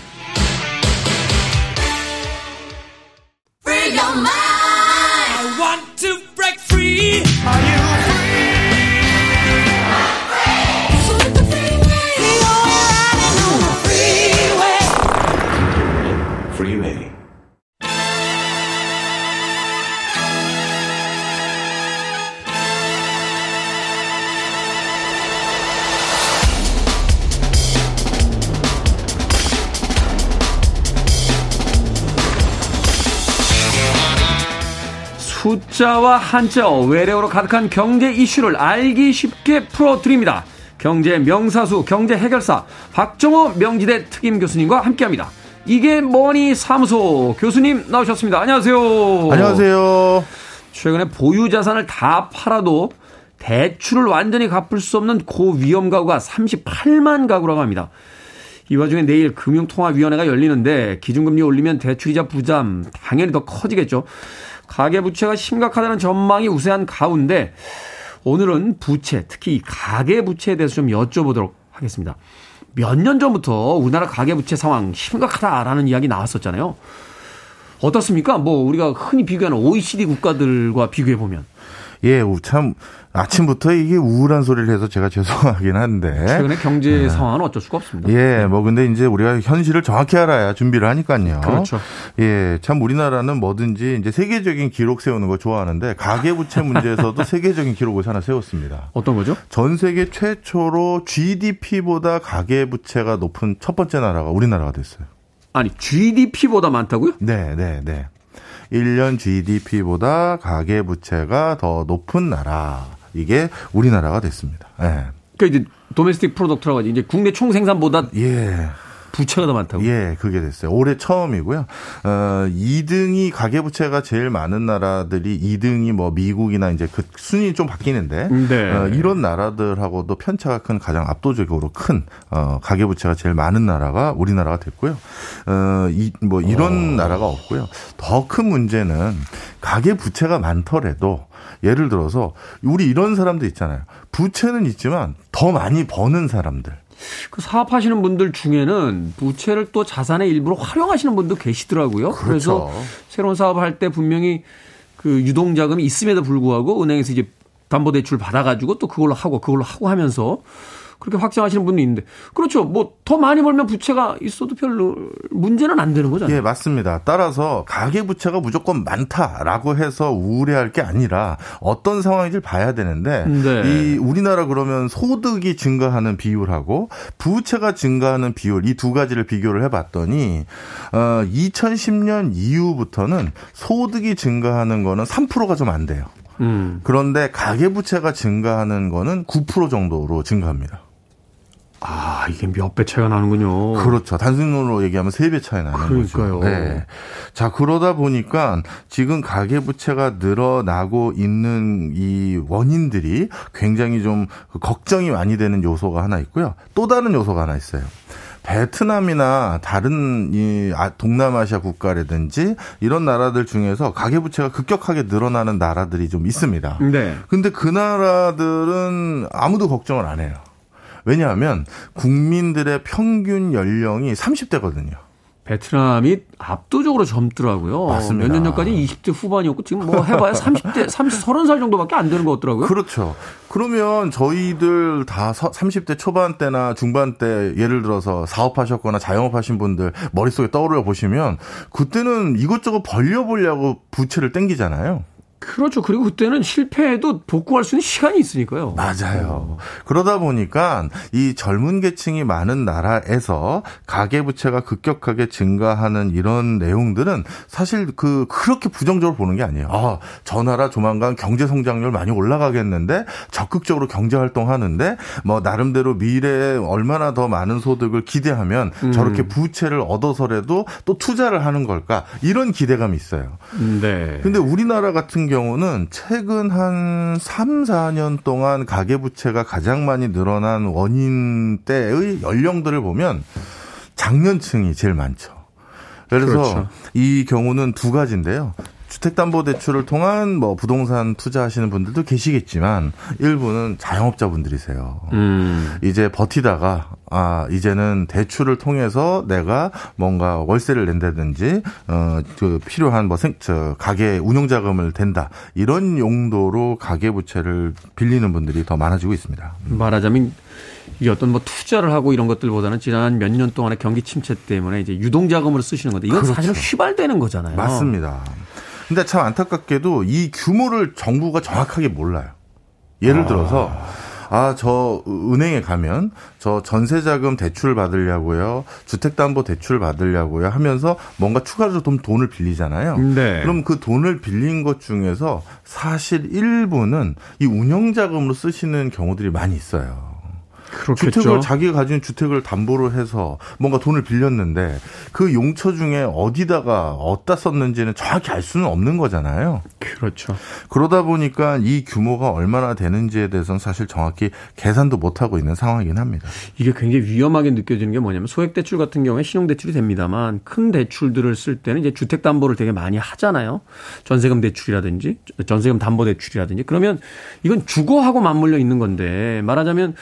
숫자와 한자, 외래어로 가득한 경제 이슈를 알기 쉽게 풀어드립니다. 경제 명사수, 경제 해결사 박정호 명지대 특임 교수님과 함께합니다. 이게 뭐니 사무소 교수님 나오셨습니다. 안녕하세요. 안녕하세요. 최근에 보유 자산을 다 팔아도 대출을 완전히 갚을 수 없는 고위험 가구가 삼십팔만 가구라고 합니다. 이 와중에 내일 금융통화위원회가 열리는데 기준금리 올리면 대출이자 부담 당연히 더 커지겠죠. 가계부채가 심각하다는 전망이 우세한 가운데 오늘은 부채, 특히 가계부채에 대해서 좀 여쭤보도록 하겠습니다. 몇 년 전부터 우리나라 가계부채 상황 심각하다라는 이야기 나왔었잖아요. 어떻습니까? 뭐 우리가 흔히 비교하는 오이시디 국가들과 비교해보면. 예, 참 아침부터 이게 우울한 소리를 해서 제가 죄송하긴 한데. 최근에 경제 상황은 어쩔 수가 없습니다. 예, 뭐 근데 이제 우리가 현실을 정확히 알아야 준비를 하니까요. 그렇죠. 예, 참 우리나라는 뭐든지 이제 세계적인 기록 세우는 거 좋아하는데 가계부채 문제에서도 세계적인 기록을 하나 세웠습니다. 어떤 거죠? 전 세계 최초로 지디피보다 가계부채가 높은 첫 번째 나라가 우리나라가 됐어요. 아니, 지디피보다 많다고요? 네, 네, 네. 일 년 지디피보다 가계부채가 더 높은 나라. 이게 우리나라가 됐습니다. 예. 그러니까 이제 도메스틱 프로덕트라고 하지. 이제 국내 총생산보다 예. 부채가 더 많다고. 예, 그게 됐어요. 올해 처음이고요. 어, 이 등이 가계부채가 제일 많은 나라들이 이 등이 뭐 미국이나 이제 그 순위 좀 바뀌는데 네. 어, 이런 나라들하고도 편차가 큰 가장 압도적으로 큰 어, 가계부채가 제일 많은 나라가 우리나라가 됐고요. 어, 이, 뭐 이런 오. 나라가 없고요. 더 큰 문제는 가계부채가 많더라도 예를 들어서 우리 이런 사람들 있잖아요. 부채는 있지만 더 많이 버는 사람들. 그 사업하시는 분들 중에는 부채를 또 자산의 일부로 활용하시는 분도 계시더라고요. 그렇죠. 그래서 새로운 사업할 때 분명히 그 유동자금이 있음에도 불구하고 은행에서 이제 담보대출 받아가지고 또 그걸로 하고 그걸로 하고 하면서 그렇게 확장하시는 분도 있는데. 그렇죠. 뭐 더 많이 벌면 부채가 있어도 별로 문제는 안 되는 거잖아요. 예, 맞습니다. 따라서 가계부채가 무조건 많다라고 해서 우울해할 게 아니라 어떤 상황인지 봐야 되는데 네. 이 우리나라 그러면 소득이 증가하는 비율하고 부채가 증가하는 비율 이 두 가지를 비교를 해봤더니 어, 이천십 년 이후부터는 소득이 증가하는 거는 삼 퍼센트가 좀 안 돼요. 음. 그런데 가계부채가 증가하는 거는 구 퍼센트 정도로 증가합니다. 아, 이게 몇 배 차이가 나는군요. 그렇죠. 단순으로 얘기하면 세 배 차이 나는 그러니까요. 거죠. 그러니까요. 네. 자, 그러다 보니까 지금 가계부채가 늘어나고 있는 이 원인들이 굉장히 좀 걱정이 많이 되는 요소가 하나 있고요. 또 다른 요소가 하나 있어요. 베트남이나 다른 이 동남아시아 국가라든지 이런 나라들 중에서 가계부채가 급격하게 늘어나는 나라들이 좀 있습니다. 네. 근데 그 나라들은 아무도 걱정을 안 해요. 왜냐하면 국민들의 평균 연령이 삼십 대거든요. 베트남이 압도적으로 젊더라고요. 맞습니다. 몇 년 전까지 이십 대 후반이었고 지금 뭐 해봐야 삼십 대, 삼십, 서른 살 정도밖에 안 되는 것 같더라고요. 그렇죠. 그러면 저희들 다 삼십 대 초반대나 중반대 예를 들어서 사업하셨거나 자영업하신 분들 머릿속에 떠올려 보시면 그때는 이것저것 벌려보려고 부채를 땡기잖아요. 그렇죠. 그리고 그때는 실패해도 복구할 수 있는 시간이 있으니까요. 맞아요. 그러다 보니까 이 젊은 계층이 많은 나라에서 가계부채가 급격하게 증가하는 이런 내용들은 사실 그 그렇게 부정적으로 보는 게 아니에요. 아, 저 나라 조만간 경제 성장률 많이 올라가겠는데 적극적으로 경제 활동하는데 뭐 나름대로 미래에 얼마나 더 많은 소득을 기대하면 음. 저렇게 부채를 얻어서라도 또 투자를 하는 걸까 이런 기대감이 있어요. 네. 근데 우리나라 같은 경우 경우는 최근 한 삼, 사 년 동안 가계부채가 가장 많이 늘어난 원인 때의 연령들을 보면 장년층이 제일 많죠. 그래서 그렇죠. 이 경우는 두 가지인데요. 주택담보대출을 통한 뭐 부동산 투자하시는 분들도 계시겠지만 일부는 자영업자분들이세요. 음. 이제 버티다가 아 이제는 대출을 통해서 내가 뭔가 월세를 낸다든지 어, 그 필요한 뭐 생, 저 가게 운영자금을 댄다 이런 용도로 가계부채를 빌리는 분들이 더 많아지고 있습니다. 음. 말하자면 이 어떤 뭐 투자를 하고 이런 것들보다는 지난 몇 년 동안의 경기 침체 때문에 이제 유동자금으로 쓰시는 건데 이건 그렇죠. 사실 휘발되는 거잖아요. 맞습니다. 근데 참 안타깝게도 이 규모를 정부가 정확하게 몰라요. 예를 들어서 아, 저 은행에 가면 저 전세자금 대출 받으려고요. 주택담보 대출 받으려고요 하면서 뭔가 추가로 좀 돈을 빌리잖아요. 네. 그럼 그 돈을 빌린 것 중에서 사실 일부는 이 운영자금으로 쓰시는 경우들이 많이 있어요. 그렇겠죠. 주택을 자기가 가진 주택을 담보로 해서 뭔가 돈을 빌렸는데 그 용처 중에 어디다가 어디다 썼는지는 정확히 알 수는 없는 거잖아요. 그렇죠. 그러다 보니까 이 규모가 얼마나 되는지에 대해서는 사실 정확히 계산도 못하고 있는 상황이긴 합니다. 이게 굉장히 위험하게 느껴지는 게 뭐냐면 소액대출 같은 경우에 신용대출이 됩니다만 큰 대출들을 쓸 때는 이제 주택담보를 되게 많이 하잖아요. 전세금 대출이라든지 전세금 담보대출이라든지. 그러면 이건 주거하고 맞물려 있는 건데 말하자면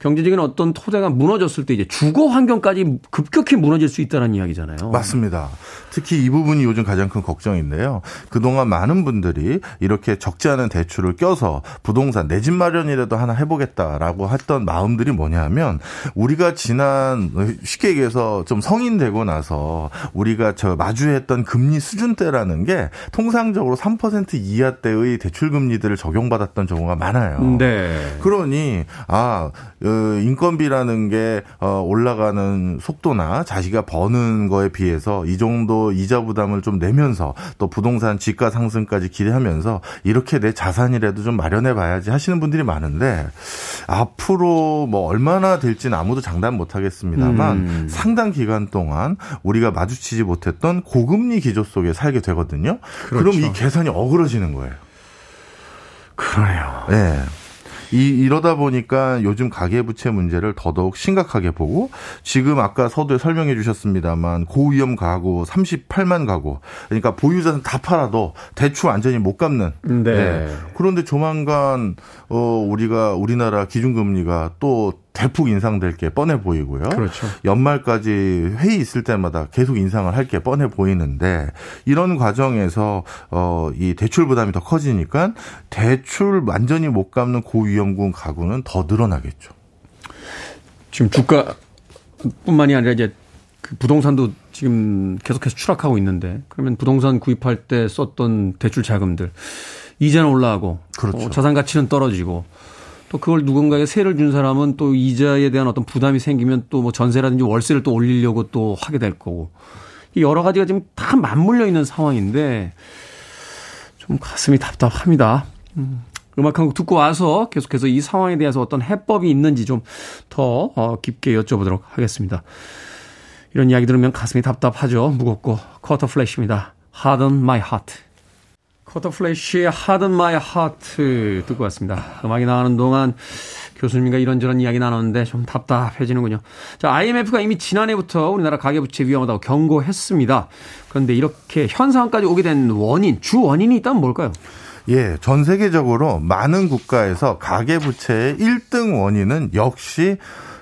경제적인 어떤 토대가 무너졌을 때 이제 주거 환경까지 급격히 무너질 수 있다는 이야기잖아요. 맞습니다. 특히 이 부분이 요즘 가장 큰 걱정인데요. 그동안 많은 분들이 이렇게 적지 않은 대출을 껴서 부동산 내 집 마련이라도 하나 해보겠다라고 했던 마음들이 뭐냐면 우리가 지난 쉽게 얘기해서 좀 성인 되고 나서 우리가 저 마주했던 금리 수준대라는 게 통상적으로 삼 퍼센트 이하대의 대출금리들을 적용받았던 경우가 많아요. 네. 그러니 아 인건비라는 게 올라가는 속도나 자기가 버는 거에 비해서 이 정도 이자 부담을 좀 내면서 또 부동산 집가 상승까지 기대하면서 이렇게 내 자산이라도 좀 마련해 봐야지 하시는 분들이 많은데 앞으로 뭐 얼마나 될지는 아무도 장담 못하겠습니다만 음. 상당 기간 동안 우리가 마주치지 못했던 고금리 기조 속에 살게 되거든요. 그렇죠. 그럼 이 계산이 어그러지는 거예요. 그러네요. 네. 이, 이러다 보니까 요즘 가계부채 문제를 더더욱 심각하게 보고 지금 아까 서두에 설명해 주셨습니다만 고위험 가구 삼십팔만 가구 그러니까 보유자는 다 팔아도 대출 완전히 못 갚는. 네. 네. 그런데 조만간 어, 우리가 우리나라 기준금리가 또 대폭 인상될 게 뻔해 보이고요. 그렇죠. 연말까지 회의 있을 때마다 계속 인상을 할 게 뻔해 보이는데 이런 과정에서 어, 이 대출 부담이 더 커지니까 대출 완전히 못 갚는 고위험군 가구는 더 늘어나겠죠. 지금 주가뿐만이 아니라 이제 그 부동산도 지금 계속해서 추락하고 있는데 그러면 부동산 구입할 때 썼던 대출 자금들 이자는 올라가고 그렇죠. 어, 자산 가치는 떨어지고. 또 그걸 누군가에게 세를 준 사람은 또 이자에 대한 어떤 부담이 생기면 또 뭐 전세라든지 월세를 또 올리려고 또 하게 될 거고 여러 가지가 지금 다 맞물려 있는 상황인데 좀 가슴이 답답합니다. 음악 한 곡 듣고 와서 계속해서 이 상황에 대해서 어떤 해법이 있는지 좀 더 깊게 여쭤보도록 하겠습니다. 이런 이야기 들으면 가슴이 답답하죠. 무겁고 쿼터 플래시입니다. Harden My Heart. 쿼터플래시의 Harden My Heart 듣고 왔습니다. 음악이 나가는 동안 교수님과 이런저런 이야기 나눴는데 좀 답답해지는군요. 자, 아이엠에프가 이미 지난해부터 우리나라 가계부채 위험하다고 경고했습니다. 그런데 이렇게 현상까지 오게 된 원인, 주 원인이 있다면 뭘까요? 예, 전 세계적으로 많은 국가에서 가계부채의 일 등 원인은 역시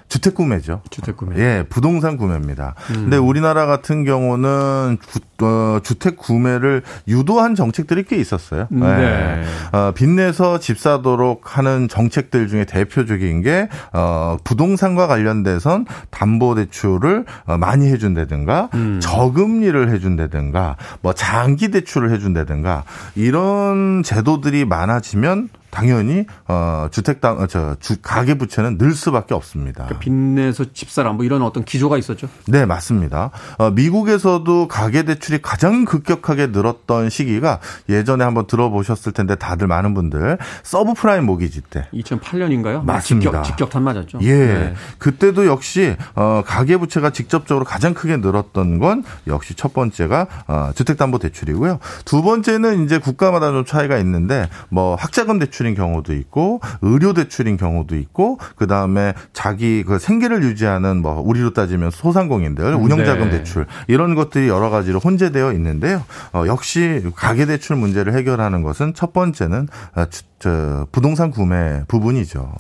주택 구매죠. 주택 구매. 예, 부동산 구매입니다. 음. 근데 우리나라 같은 경우는 주, 어, 주택 구매를 유도한 정책들이 꽤 있었어요. 네. 예. 어, 빚내서 집 사도록 하는 정책들 중에 대표적인 게 어, 부동산과 관련돼선 담보 대출을 어, 많이 해준다든가 음. 저금리를 해준다든가 뭐 장기 대출을 해준다든가 이런 제도들이 많아지면. 당연히 어 주택당 저 주 가계 부채는 늘 수밖에 없습니다. 그러니까 빚내서 집사람 뭐 이런 어떤 기조가 있었죠? 네, 맞습니다. 어, 미국에서도 가계 대출이 가장 급격하게 늘었던 시기가 예전에 한번 들어보셨을 텐데 다들 많은 분들 서브프라임 모기지 때 이천팔 년인가요? 맞습니다. 직격, 직격탄 맞았죠. 예, 네. 그때도 역시 어, 가계 부채가 직접적으로 가장 크게 늘었던 건 역시 첫 번째가 어, 주택담보대출이고요. 두 번째는 이제 국가마다 좀 차이가 있는데 뭐 학자금 대출 대출인 경우도 있고 의료 대출인 경우도 있고 그다음에 자기 그 생계를 유지하는 뭐 우리로 따지면 소상공인들 운영자금 네. 대출 이런 것들이 여러 가지로 혼재되어 있는데요. 어, 역시 가계 대출 문제를 해결하는 것은 첫 번째는 주, 저, 부동산 구매 부분이죠.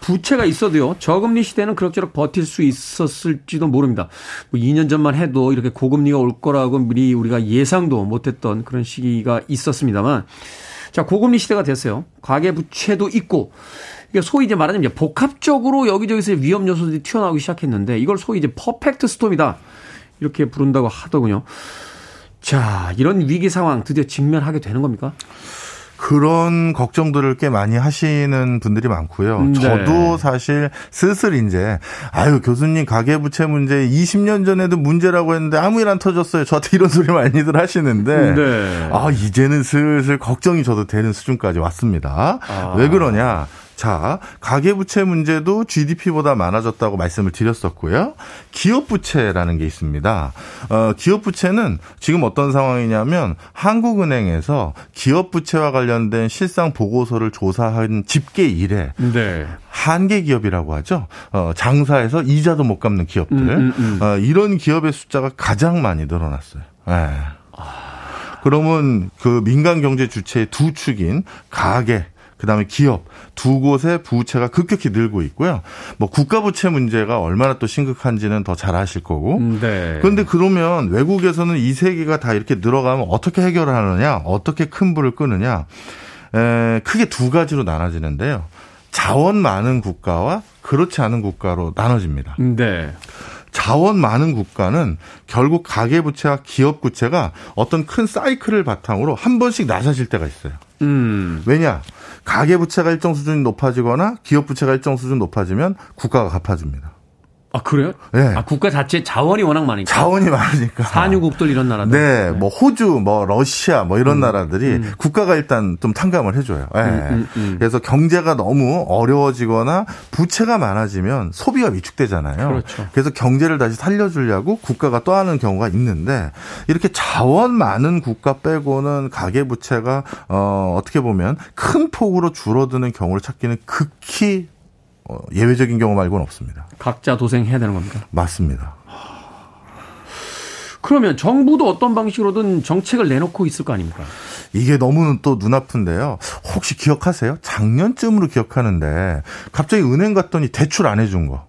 부채가 있어도요. 저금리 시대는 그럭저럭 버틸 수 있었을지도 모릅니다. 뭐 이 년 전만 해도 이렇게 고금리가 올 거라고 미리 우리가 예상도 못했던 그런 시기가 있었습니다만 자, 고금리 시대가 됐어요. 가계부채도 있고, 이게 소위 이제 말하자면 이제 복합적으로 여기저기서 위험 요소들이 튀어나오기 시작했는데, 이걸 소위 이제 퍼펙트 스톰이다. 이렇게 부른다고 하더군요. 자, 이런 위기 상황 드디어 직면하게 되는 겁니까? 그런 걱정들을 꽤 많이 하시는 분들이 많고요. 네. 저도 사실 슬슬 이제 아유 교수님 가계부채 문제 이십 년 전에도 문제라고 했는데 아무 일 안 터졌어요. 저한테 이런 소리 많이들 하시는데 네. 아 이제는 슬슬 걱정이 저도 되는 수준까지 왔습니다. 아. 왜 그러냐. 자, 가계부채 문제도 지디피보다 많아졌다고 말씀을 드렸었고요. 기업부채라는 게 있습니다. 어, 기업부채는 지금 어떤 상황이냐면 한국은행에서 기업부채와 관련된 실상 보고서를 조사한 집계 이래 네. 한계 기업이라고 하죠. 어, 장사해서 이자도 못 갚는 기업들. 음, 음, 음. 어, 이런 기업의 숫자가 가장 많이 늘어났어요. 네. 그러면 그 민간 경제 주체의 두 축인 가계 그다음에 기업 두 곳의 부채가 급격히 늘고 있고요. 뭐 국가 부채 문제가 얼마나 또 심각한지는 더 잘 아실 거고. 네. 그런데 그러면 외국에서는 이 세 개가 다 이렇게 늘어가면 어떻게 해결을 하느냐, 어떻게 큰 불을 끄느냐. 에, 크게 두 가지로 나눠지는데요. 자원 많은 국가와 그렇지 않은 국가로 나눠집니다. 네. 자원 많은 국가는 결국 가계부채와 기업부채가 어떤 큰 사이클을 바탕으로 한 번씩 낮아질 때가 있어요. 음. 왜냐? 가계부채가 일정 수준이 높아지거나 기업부채가 일정 수준 높아지면 국가가 갚아줍니다. 아, 그래요? 네. 아, 국가 자체 자원이 워낙 많으니까. 자원이 많으니까. 산유국들 이런 나라들. 네. 네. 뭐 호주, 뭐 러시아, 뭐 이런 음. 나라들이 음. 국가가 일단 좀 탕감을 해줘요. 네. 음, 음, 음. 그래서 경제가 너무 어려워지거나 부채가 많아지면 소비가 위축되잖아요. 그렇죠. 그래서 경제를 다시 살려주려고 국가가 떠안는 경우가 있는데 이렇게 자원 많은 국가 빼고는 가계부채가 어, 어떻게 보면 큰 폭으로 줄어드는 경우를 찾기는 극히 예외적인 경우 말고는 없습니다. 각자 도생해야 되는 겁니다. 맞습니다. 그러면 정부도 어떤 방식으로든 정책을 내놓고 있을 거 아닙니까? 이게 너무 또 눈아픈데요. 혹시 기억하세요? 작년쯤으로 기억하는데 갑자기 은행 갔더니 대출 안 해준 거.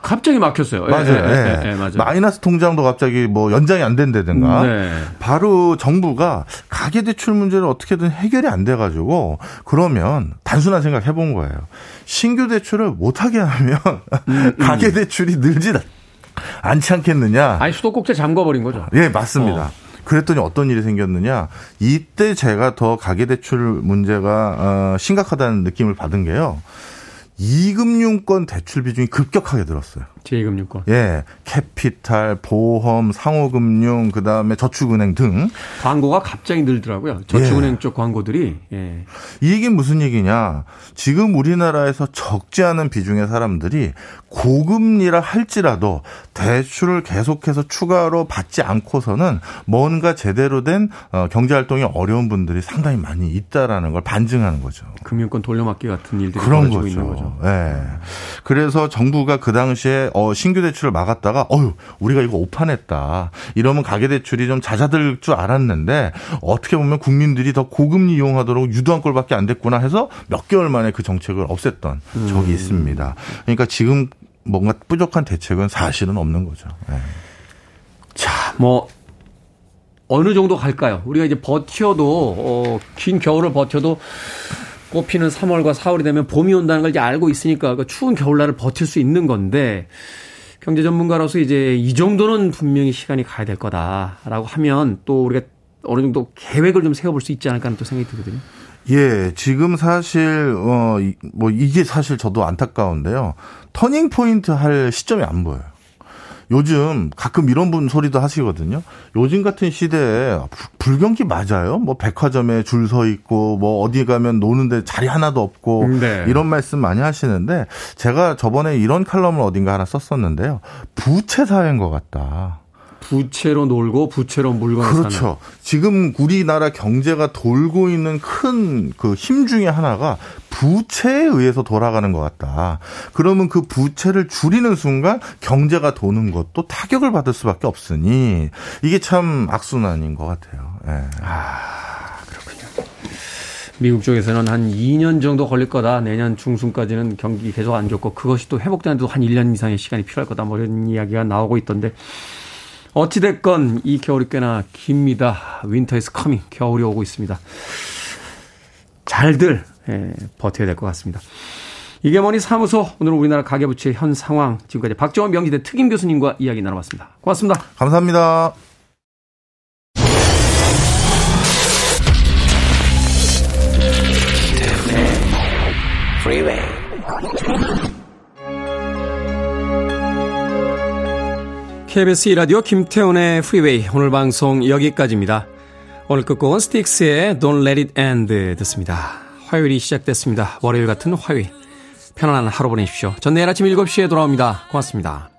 갑자기 막혔어요. 맞아요. 예, 예, 예. 예, 맞아요. 마이너스 통장도 갑자기 뭐 연장이 안 된다든가. 네. 바로 정부가 가계대출 문제를 어떻게든 해결이 안 돼가지고 그러면 단순한 생각 해본 거예요. 신규 대출을 못하게 하면 음, 음. 가계대출이 늘지 않지 않겠느냐. 아니 수도꼭지에 잠궈버린 거죠. 예, 맞습니다. 어. 그랬더니 어떤 일이 생겼느냐. 이때 제가 더 가계대출 문제가 심각하다는 느낌을 받은 게요. 이금융권 대출 비중이 급격하게 늘었어요. 제이금융권. 예. 캐피탈, 보험, 상호금융, 그다음에 저축은행 등. 광고가 갑자기 늘더라고요. 저축은행 예. 쪽 광고들이. 예. 이게 무슨 얘기냐. 지금 우리나라에서 적지 않은 비중의 사람들이 고금리라 할지라도 대출을 계속해서 추가로 받지 않고서는 뭔가 제대로 된 경제활동이 어려운 분들이 상당히 많이 있다라는 걸 반증하는 거죠. 금융권 돌려막기 같은 일들이 벌어지고 있는 거죠. 네. 그래서 정부가 그 당시에 어, 신규 대출을 막았다가 어휴 우리가 이거 오판했다. 이러면 가계대출이 좀 잦아들 줄 알았는데 어떻게 보면 국민들이 더 고금리 이용하도록 유도한 꼴밖에 안 됐구나 해서 몇 개월 만에 그 정책을 없앴던 음. 적이 있습니다. 그러니까 지금 뭔가 부족한 대책은 사실은 없는 거죠. 네. 자, 뭐 어느 정도 갈까요? 우리가 이제 버텨도 어, 긴 겨울을 버텨도 꽃피는 삼월과 사월이 되면 봄이 온다는 걸 이제 알고 있으니까 그러니까 추운 겨울날을 버틸 수 있는 건데 경제 전문가로서 이제 이 정도는 분명히 시간이 가야 될 거다라고 하면 또 우리가 어느 정도 계획을 좀 세워볼 수 있지 않을까 하는 또 생각이 들거든요. 예, 지금 사실 어, 뭐 이게 사실 저도 안타까운데요. 터닝 포인트 할 시점이 안 보여요. 요즘 가끔 이런 분 소리도 하시거든요. 요즘 같은 시대에 불경기 맞아요. 뭐 백화점에 줄 서 있고 뭐 어디 가면 노는데 자리 하나도 없고 네. 이런 말씀 많이 하시는데 제가 저번에 이런 칼럼을 어딘가 하나 썼었는데요. 부채 사회인 것 같다. 부채로 놀고 부채로 물건을 사는. 그렇죠. 지금 우리나라 경제가 돌고 있는 큰 그 힘 중에 하나가 부채에 의해서 돌아가는 것 같다. 그러면 그 부채를 줄이는 순간 경제가 도는 것도 타격을 받을 수밖에 없으니 이게 참 악순환인 것 같아요. 예. 아, 그렇군요. 미국 쪽에서는 한 이 년 정도 걸릴 거다. 내년 중순까지는 경기 계속 안 좋고 그것이 또 회복되는 데도 한 일 년 이상의 시간이 필요할 거다. 뭐 이런 이야기가 나오고 있던데. 어찌됐건 이 겨울이 꽤나 깁니다. Winter is coming. 겨울이 오고 있습니다. 잘들 예, 버텨야 될 것 같습니다. 이게 뭐니 사무소 오늘은 우리나라 가계부채 현 상황 지금까지 박정호 명지대 특임 교수님과 이야기 나눠봤습니다. 고맙습니다. 감사합니다. 케이비에스 이 라디오 김태훈의 프리웨이 오늘 방송 여기까지입니다. 오늘 끝곡은 스틱스의 Don't Let It End 듣습니다. 화요일이 시작됐습니다. 월요일 같은 화요일. 편안한 하루 보내십시오. 전 내일 아침 일곱 시에 돌아옵니다. 고맙습니다.